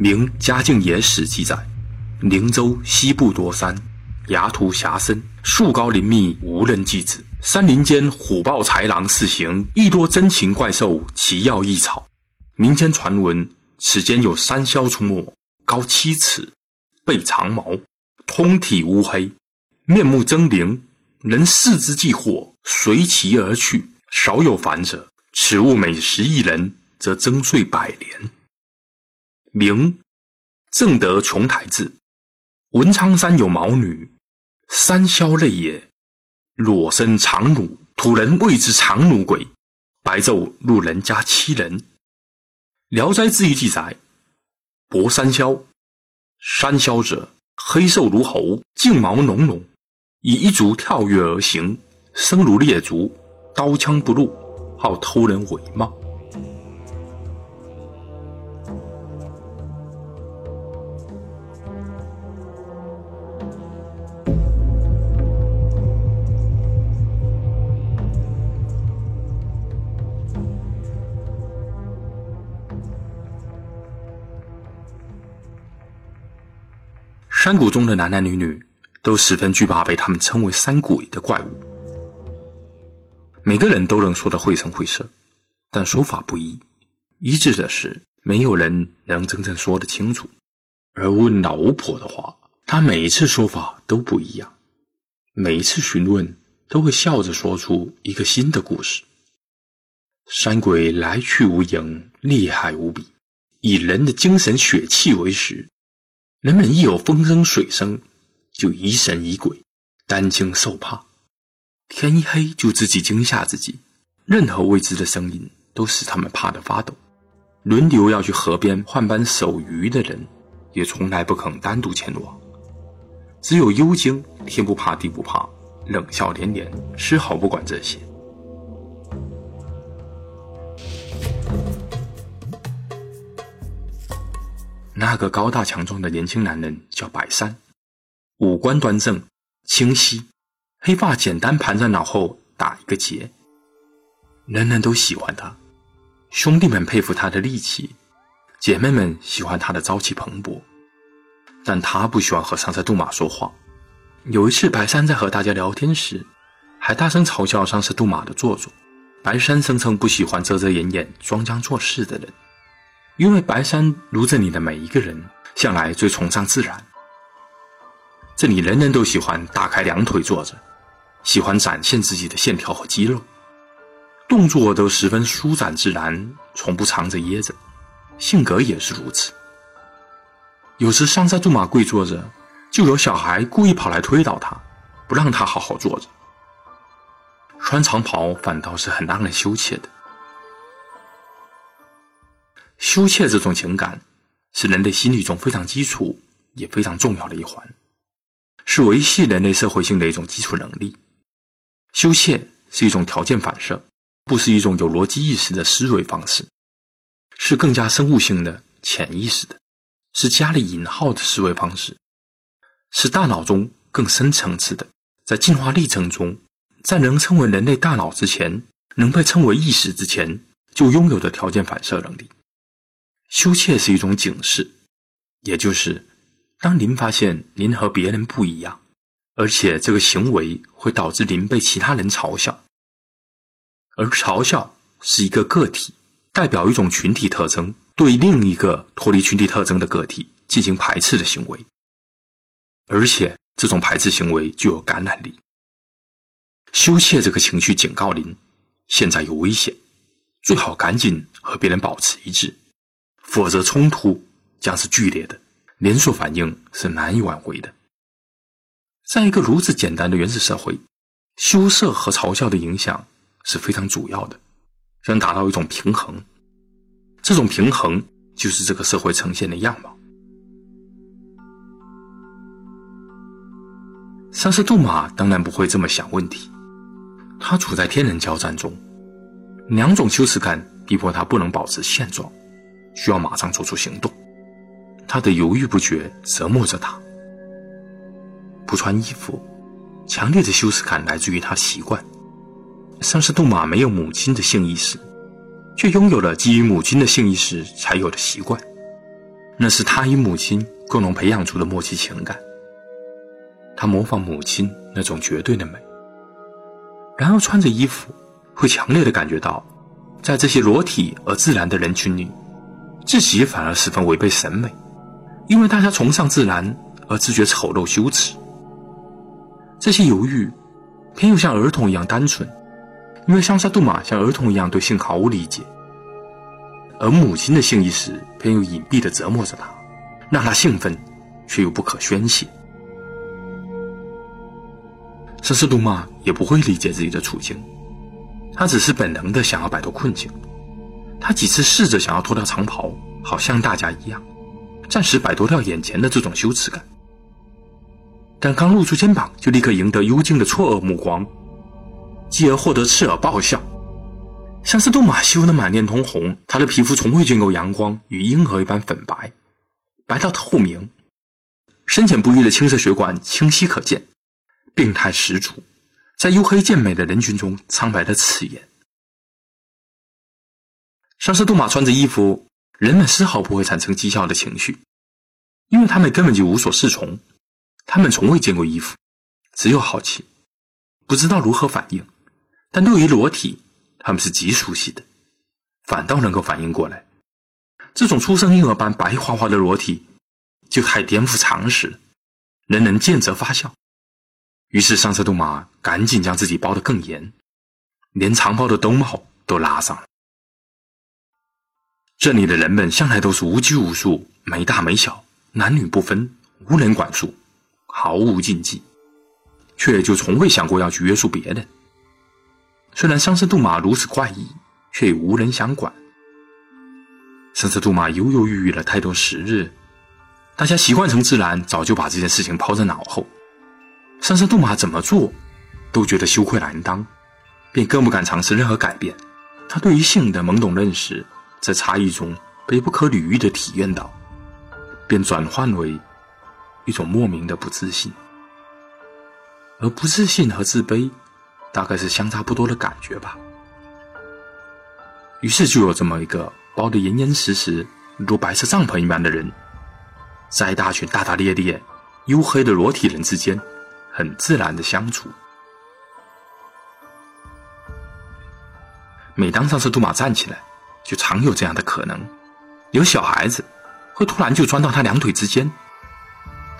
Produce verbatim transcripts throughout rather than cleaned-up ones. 明《嘉靖野史》记载，宁州西部多山，崖途狭深，树高林密，无人迹止。山林间虎豹豺狼四行，亦多珍禽怪兽，奇药异草。民间传闻，此间有山魈出没，高七尺，背长毛，通体乌黑，面目狰狞，人视之即火，随其而去，少有反者。此物每食一人，则增岁百年。明正德琼台志，文昌山有毛女，山魈类也，裸身长弩，土人谓之长弩鬼，白昼入人家七人。《聊斋志异》记载，博山魈，山魈者，黑瘦如猴，颈毛浓浓，以一足跳跃而行，生如猎足，刀枪不入，好偷人伪帽。山谷中的男男女女都十分惧怕被他们称为山鬼的怪物，每个人都能说得绘声绘色，但说法不一，一致的是没有人能真正说得清楚。而问老巫婆的话，她每一次说法都不一样，每一次询问都会笑着说出一个新的故事。山鬼来去无影，厉害无比，以人的精神血气为食，人们一有风声水声就疑神疑鬼，担惊受怕，天一黑就自己惊吓自己，任何未知的声音都使他们怕得发抖。轮流要去河边换班守渔的人也从来不肯单独前往，只有幽精天不怕地不怕，冷笑连连，丝毫不管这些。那个高大强壮的年轻男人叫白山，五官端正清晰，黑发简单盘在脑后打一个结，人人都喜欢他，兄弟们佩服他的力气，姐妹们喜欢他的朝气蓬勃，但他不喜欢和上司杜马说话。有一次白山在和大家聊天时，还大声嘲笑上司杜马的做作。白山声称不喜欢遮遮掩掩装腔作势的人，因为白山如这里的每一个人向来最崇尚自然，这里人人都喜欢大开两腿坐着，喜欢展现自己的线条和肌肉，动作都十分舒展自然，从不藏着掖着，性格也是如此。有时上山杜马跪坐着，就有小孩故意跑来推倒他，不让他好好坐着。穿长袍反倒是很让人羞怯的。羞怯这种情感是人类心理中非常基础也非常重要的一环，是维系人类社会性的一种基础能力。羞怯是一种条件反射，不是一种有逻辑意识的思维方式，是更加生物性的潜意识的，是加了引号的思维方式，是大脑中更深层次的。在进化历程中，在能称为人类大脑之前，能被称为意识之前，就拥有的条件反射能力。羞怯是一种警示，也就是当您发现您和别人不一样，而且这个行为会导致您被其他人嘲笑，而嘲笑是一个个体代表一种群体特征对另一个脱离群体特征的个体进行排斥的行为，而且这种排斥行为具有感染力。羞怯这个情绪警告您，现在有危险，最好赶紧和别人保持一致，否则冲突将是剧烈的，连锁反应是难以挽回的。在一个如此简单的原始社会，羞涩和嘲笑的影响是非常主要的，将达到一种平衡。这种平衡就是这个社会呈现的样貌。上司杜马当然不会这么想问题，他处在天人交战中，两种羞耻感逼迫他不能保持现状，需要马上做出行动，他的犹豫不决折磨着他。不穿衣服，强烈的羞耻感来自于他习惯。上司杜马没有母亲的性意识，却拥有了基于母亲的性意识才有的习惯。那是他与母亲共同培养出的默契情感。他模仿母亲那种绝对的美，然后穿着衣服会强烈的感觉到，在这些裸体而自然的人群里，自己反而十分违背审美，因为大家崇尚自然而自觉丑陋羞耻。这些犹豫偏又像儿童一样单纯，因为香莎杜玛像儿童一样对性毫无理解，而母亲的性意识偏又隐蔽地折磨着他，让他兴奋却又不可宣泄。莎莎杜玛也不会理解自己的处境，他只是本能地想要摆脱困境。他几次试着想要脱掉长袍，好像大家一样暂时摆脱掉眼前的这种羞耻感，但刚露出肩膀就立刻赢得幽静的错愕目光，继而获得刺耳爆笑。像是杜玛羞得满脸通红，他的皮肤从未见过阳光，与婴儿一般粉白，白到透明，深浅不一的青色血管清晰可见，病态十足，在黝黑健美的人群中苍白得刺眼。像是杜玛穿着衣服，人们丝毫不会产生讥笑的情绪，因为他们根本就无所适从，他们从未见过衣服，只有好奇，不知道如何反应。但对于裸体，他们是极熟悉的，反倒能够反应过来，这种出生婴儿般白花花的裸体就太颠覆常识，人人见则发笑。于是上色杜玛赶紧将自己包得更严，连长袍的兜帽都拉上了。这里的人们向来都是无拘无束，没大没小，男女不分，无人管束，毫无禁忌，却也就从未想过要去约束别人。虽然桑斯杜玛如此怪异，却也无人想管。桑斯杜玛犹犹豫豫了太多时日，大家习惯成自然，早就把这件事情抛在脑后。桑斯杜玛怎么做都觉得羞愧难当，便更不敢尝试任何改变。他对于性的懵懂认识在差异中被不可理喻地体验到，便转换为一种莫名的不自信，而不自信和自卑大概是相差不多的感觉吧。于是就有这么一个包得严严实实如白色帐篷一般的人，在一大群大大咧咧黝黑的裸体人之间很自然地相处。每当上次杜玛站起来，就常有这样的可能，有小孩子会突然就钻到他两腿之间，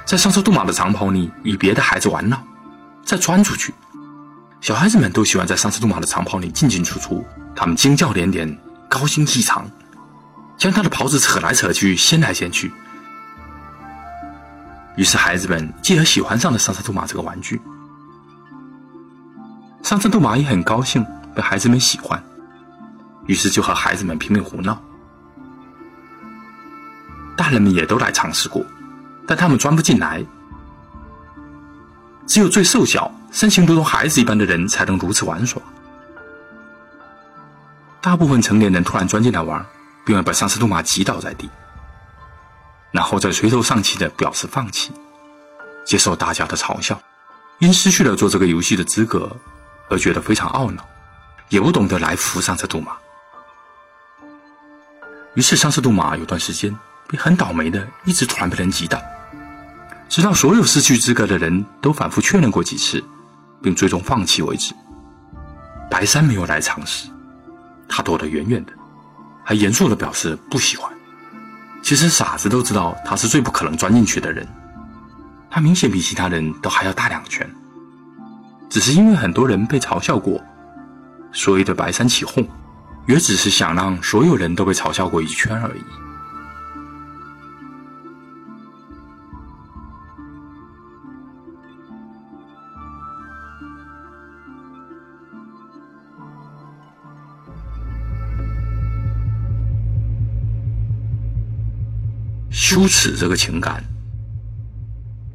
在上色杜玛的长袍里与别的孩子玩闹，再钻出去。小孩子们都喜欢在上色杜玛的长袍里进进出出，他们惊叫连连，高兴异常，将他的袍子扯来扯去，掀来掀去。于是孩子们继而喜欢上了上色杜玛这个玩具。上色杜玛也很高兴被孩子们喜欢，于是就和孩子们拼命胡闹。大人们也都来尝试过，但他们钻不进来，只有最瘦小身形如同孩子一般的人才能如此玩耍。大部分成年人突然钻进来玩，并要把上色杜玛击倒在地，然后再垂头丧气地表示放弃，接受大家的嘲笑。因失去了做这个游戏的资格而觉得非常懊恼，也不懂得来扶上色杜玛。于是上色杜玛有段时间便很倒霉的一直突然被人击倒，直到所有失去资格的人都反复确认过几次并最终放弃为止。白山没有来尝试，他躲得远远的，还严肃地表示不喜欢。其实傻子都知道他是最不可能钻进去的人，他明显比其他人都还要大两拳，只是因为很多人被嘲笑过，所以对白山起哄，也只是想让所有人都被嘲笑过一圈而已。羞耻这个情感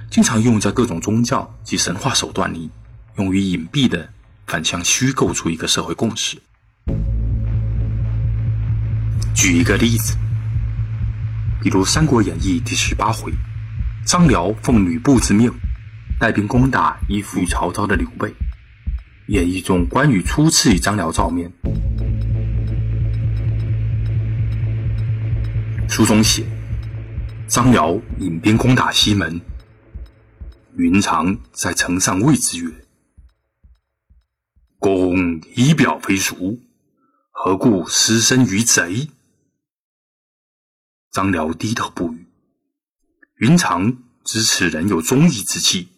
经常用在各种宗教及神话手段里，用于隐蔽的反向虚构出一个社会共识。举一个例子，比如《三国演义》第十八回，张辽奉吕布之命带兵攻打依附于曹操的刘备。演义中关羽初次与张辽照面，书中写张辽引兵攻打西门，云长在城上谓之曰：“公仪表非俗，何故失身于贼？”张辽低头不语。云长知此人有忠义之气，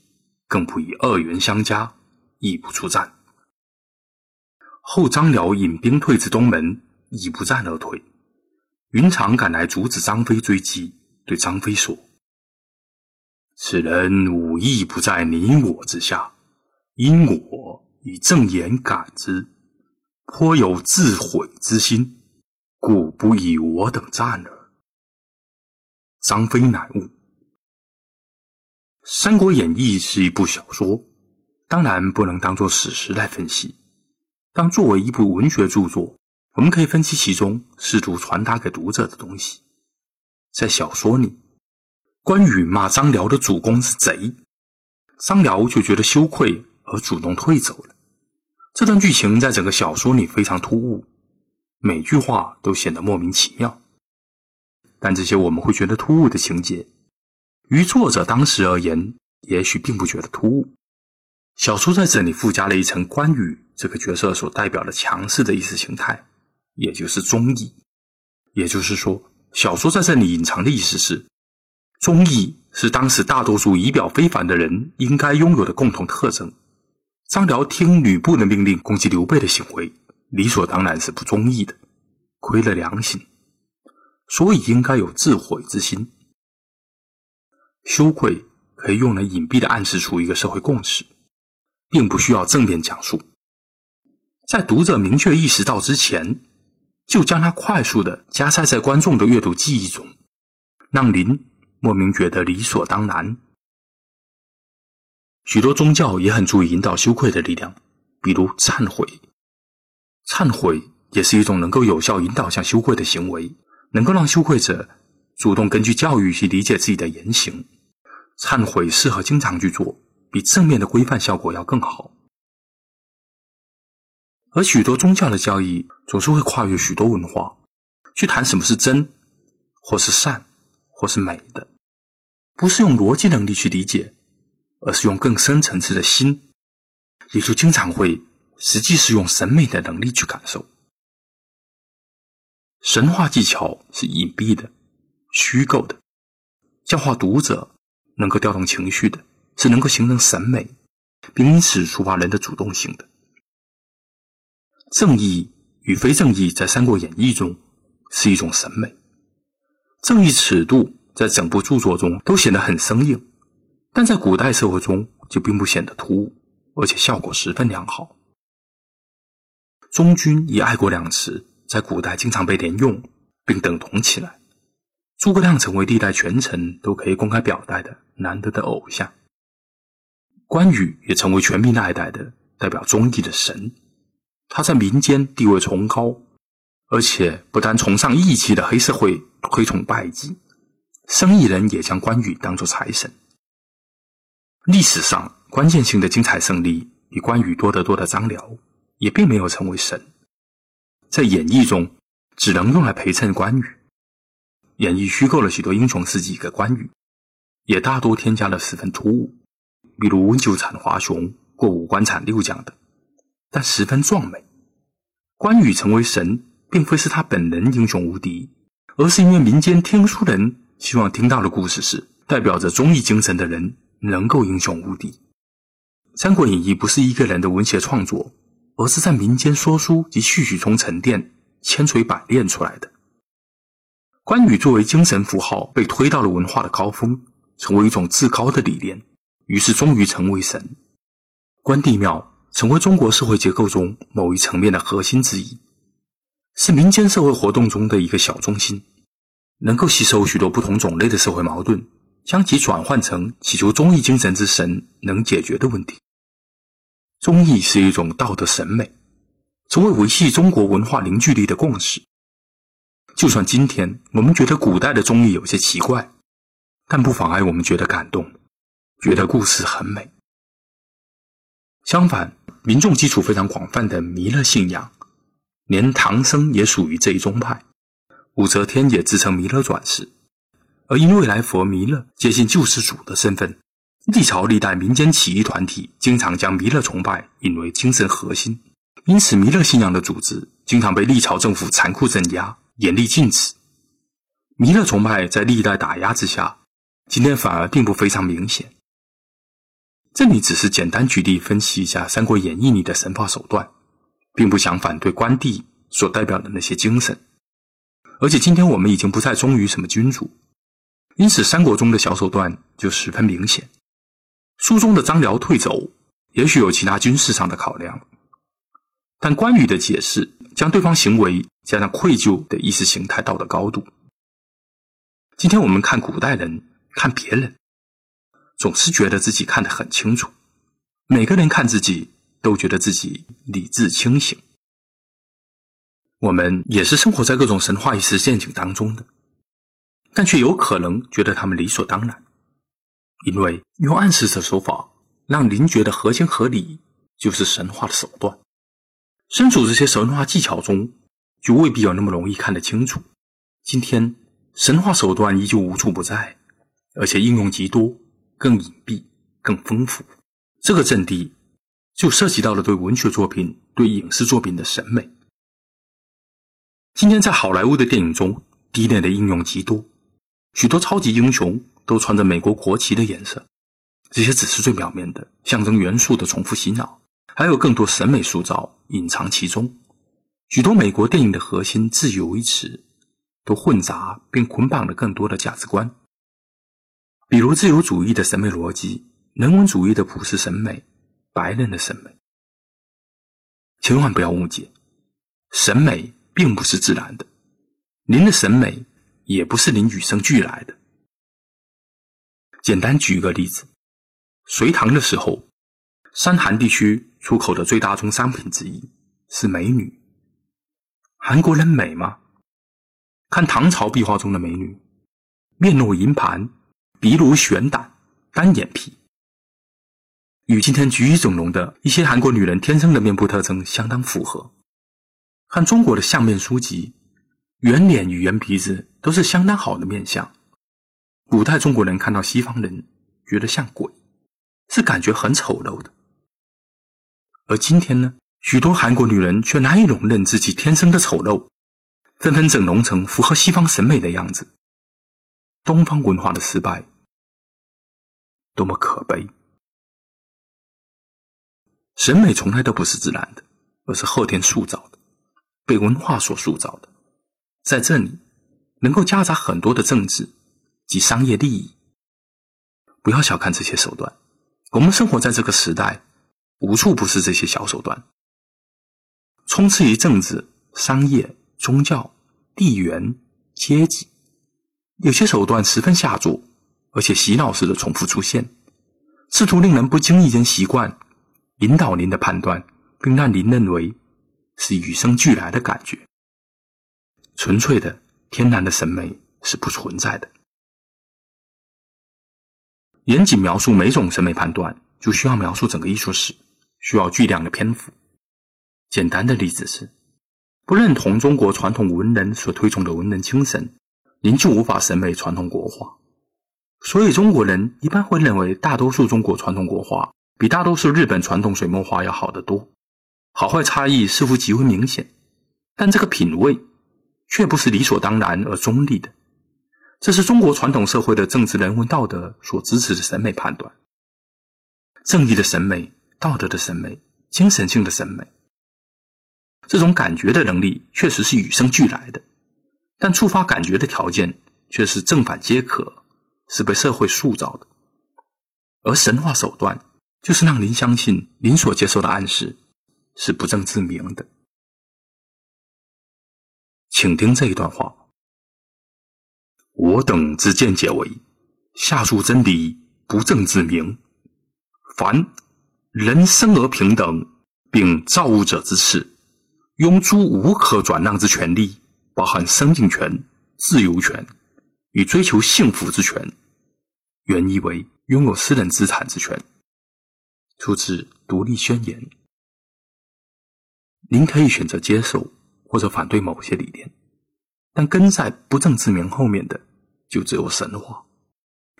更不以恶缘相加，亦不出战。后张辽引兵退至东门，亦不战而退。云长赶来阻止张飞追击，对张飞说：“此人武艺不在你我之下，因我以正言感之，颇有自毁之心，故不以我等战耳。”张飞乃悟。《三国演义》是一部小说，当然不能当作史实来分析。当作为一部文学著作，我们可以分析其中试图传达给读者的东西。在小说里，关羽骂张辽的主公是贼，张辽就觉得羞愧而主动退走了。这段剧情在整个小说里非常突兀，每句话都显得莫名其妙。但这些我们会觉得突兀的情节，于作者当时而言，也许并不觉得突兀。小说在这里附加了一层关羽这个角色所代表的强势的意识形态，也就是忠义。也就是说，小说在这里隐藏的意思是，忠义是当时大多数仪表非凡的人应该拥有的共同特征。张辽听吕布的命令攻击刘备的行为，理所当然是不忠义的，亏了良心。所以应该有自毁之心。羞愧可以用来隐蔽地暗示出一个社会共识，并不需要正面讲述。在读者明确意识到之前，就将它快速地加塞在观众的阅读记忆中，让您莫名觉得理所当然。许多宗教也很注意引导羞愧的力量，比如忏悔。忏悔也是一种能够有效引导向羞愧的行为，能够让羞愧者主动根据教育去理解自己的言行。忏悔适合经常去做，比正面的规范效果要更好。而许多宗教的教义总是会跨越许多文化，去谈什么是真，或是善，或是美的，不是用逻辑能力去理解，而是用更深层次的心，也就经常会实际是用审美的能力去感受。神话技巧是隐蔽的、虚构的，教化读者能够调动情绪的，是能够形成审美，并因此触发人的主动性的。正义与非正义在《三国演义》中是一种审美，正义尺度在整部著作中都显得很生硬，但在古代社会中就并不显得突兀，而且效果十分良好。忠君以爱国两词在古代经常被连用并等同起来，诸葛亮成为历代权臣都可以公开表态的难得的偶像，关羽也成为全民爱戴的代表忠义的神。他在民间地位崇高，而且不但崇尚义气的黑社会推崇拜祭，生意人也将关羽当作财神。历史上关键性的精彩胜利比关羽多得多的张辽也并没有成为神，在演义中只能用来陪衬关羽。演义虚构了许多英雄事迹给关羽，也大多添加了十分突兀，比如温酒斩华雄、过五关斩六将等，但十分壮美。关羽成为神并非是他本人英雄无敌，而是因为民间听书人希望听到的故事是代表着忠义精神的人能够英雄无敌。《三国演义》不是一个人的文学创作，而是在民间说书及絮絮中沉淀、千锤百炼出来的。关羽作为精神符号被推到了文化的高峰，成为一种至高的理念，于是终于成为神。关帝庙成为中国社会结构中某一层面的核心之一，是民间社会活动中的一个小中心，能够吸收许多不同种类的社会矛盾，将其转换成祈求忠义精神之神能解决的问题。忠义是一种道德审美，成为维系中国文化凝聚力的共识。就算今天我们觉得古代的忠义有些奇怪，但不妨碍我们觉得感动，觉得故事很美。相反，民众基础非常广泛的弥勒信仰，连唐僧也属于这一宗派，武则天也自称弥勒转世，而因未来佛弥勒接近救世主的身份，历朝历代民间起义团体经常将弥勒崇拜引为精神核心，因此弥勒信仰的组织经常被历朝政府残酷镇压，严厉禁止。弥勒崇拜在历代打压之下，今天反而并不非常明显。这里只是简单举例分析一下《三国演义》里的神话手段，并不想反对关帝所代表的那些精神。而且今天我们已经不再忠于什么君主，因此三国中的小手段就十分明显。书中的张辽退走也许有其他军事上的考量，但关羽的解释将对方行为加上愧疚的意识形态道德高度。今天我们看古代人看别人，总是觉得自己看得很清楚，每个人看自己都觉得自己理智清醒。我们也是生活在各种神话意识陷阱当中的，但却有可能觉得他们理所当然，因为用暗示者手法让您觉得合情合理就是神话的手段。身处这些神话技巧中，就未必有那么容易看得清楚。今天神话手段依旧无处不在，而且应用极多，更隐蔽更丰富。这个阵地就涉及到了对文学作品对影视作品的审美。今天在好莱坞的电影中，低劣的应用极多，许多超级英雄都穿着美国国旗的颜色。这些只是最表面的象征元素的重复洗脑，还有更多审美塑造隐藏其中。许多美国电影的核心自由一词都混杂并捆绑了更多的价值观，比如自由主义的审美逻辑，人文主义的普世审美，白人的审美。千万不要误解，审美并不是自然的，您的审美也不是您与生俱来的。简单举一个例子，隋唐的时候，山韩地区出口的最大宗商品之一是美女。韩国人美吗？看唐朝壁画中的美女，面露银盘，鼻如悬胆，单眼皮，与今天举一整容的一些韩国女人天生的面部特征相当符合。看中国的相面书籍，圆脸与圆鼻子都是相当好的面相。古代中国人看到西方人觉得像鬼，是感觉很丑陋的。而今天呢，许多韩国女人却难以容忍自己天生的丑陋，纷纷整容成符合西方审美的样子。东方文化的失败多么可悲。审美从来都不是自然的，而是后天塑造的，被文化所塑造的。在这里能够夹杂很多的政治及商业利益。不要小看这些手段，我们生活在这个时代，无处不是这些小手段，充斥于政治、商业、宗教、地缘、阶级。有些手段十分下作，而且洗脑式的重复出现，试图令人不经意间习惯，引导您的判断，并让您认为是与生俱来的感觉。纯粹的天然的审美是不存在的。严谨描述每种审美判断，就需要描述整个艺术史，需要巨量的篇幅。简单的例子是，不认同中国传统文人所推崇的文人精神，您就无法审美传统国画。所以中国人一般会认为大多数中国传统国画比大多数日本传统水墨画要好得多，好坏差异似乎极为明显，但这个品味却不是理所当然而中立的。这是中国传统社会的政治人文道德所支持的审美判断。正义的审美，道德的审美，精神性的审美，这种感觉的能力确实是与生俱来的，但触发感觉的条件却是正反皆可，是被社会塑造的。而神话手段就是让您相信您所接受的暗示是不证自明的。请听这一段话：我等之见解为，下述真理不证自明：凡人生而平等，并造物者之赐，拥诸无可转让之权利，包含生命权、自由权与追求幸福之权，原意为拥有私人资产之权。出自《独立宣言》。您可以选择接受或者反对某些理念，但跟在不证自明后面的就只有神话，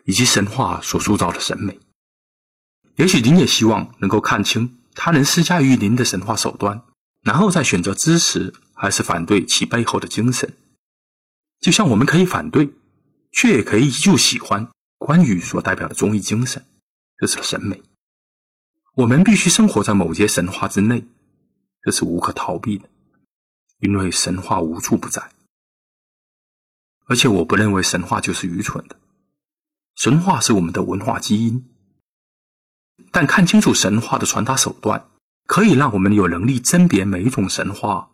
以及神话所塑造的审美。也许您也希望能够看清他人施加于您的神话手段，然后再选择支持还是反对其背后的精神。就像我们可以反对，却也可以依旧喜欢关羽所代表的忠义精神，这是审美。我们必须生活在某些神话之内，这是无可逃避的，因为神话无处不在。而且我不认为神话就是愚蠢的，神话是我们的文化基因。但看清楚神话的传达手段，可以让我们有能力甄别每一种神话，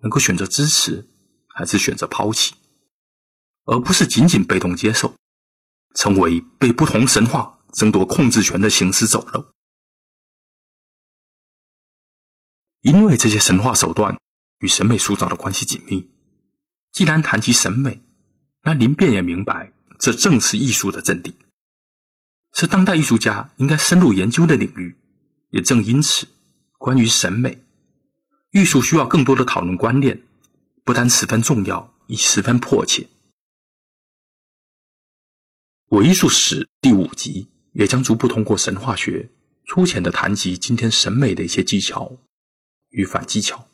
能够选择支持还是选择抛弃，而不是仅仅被动接受，成为被不同神话争夺控制权的行尸走肉。因为这些神话手段与审美塑造的关系紧密，既然谈及审美，那您便也明白，这正是艺术的真谛，是当代艺术家应该深入研究的领域。也正因此，关于审美，艺术需要更多的讨论观念，不单十分重要，亦十分迫切。我艺术史第五集也将逐步通过神话学，粗浅地谈及今天审美的一些技巧与反技巧。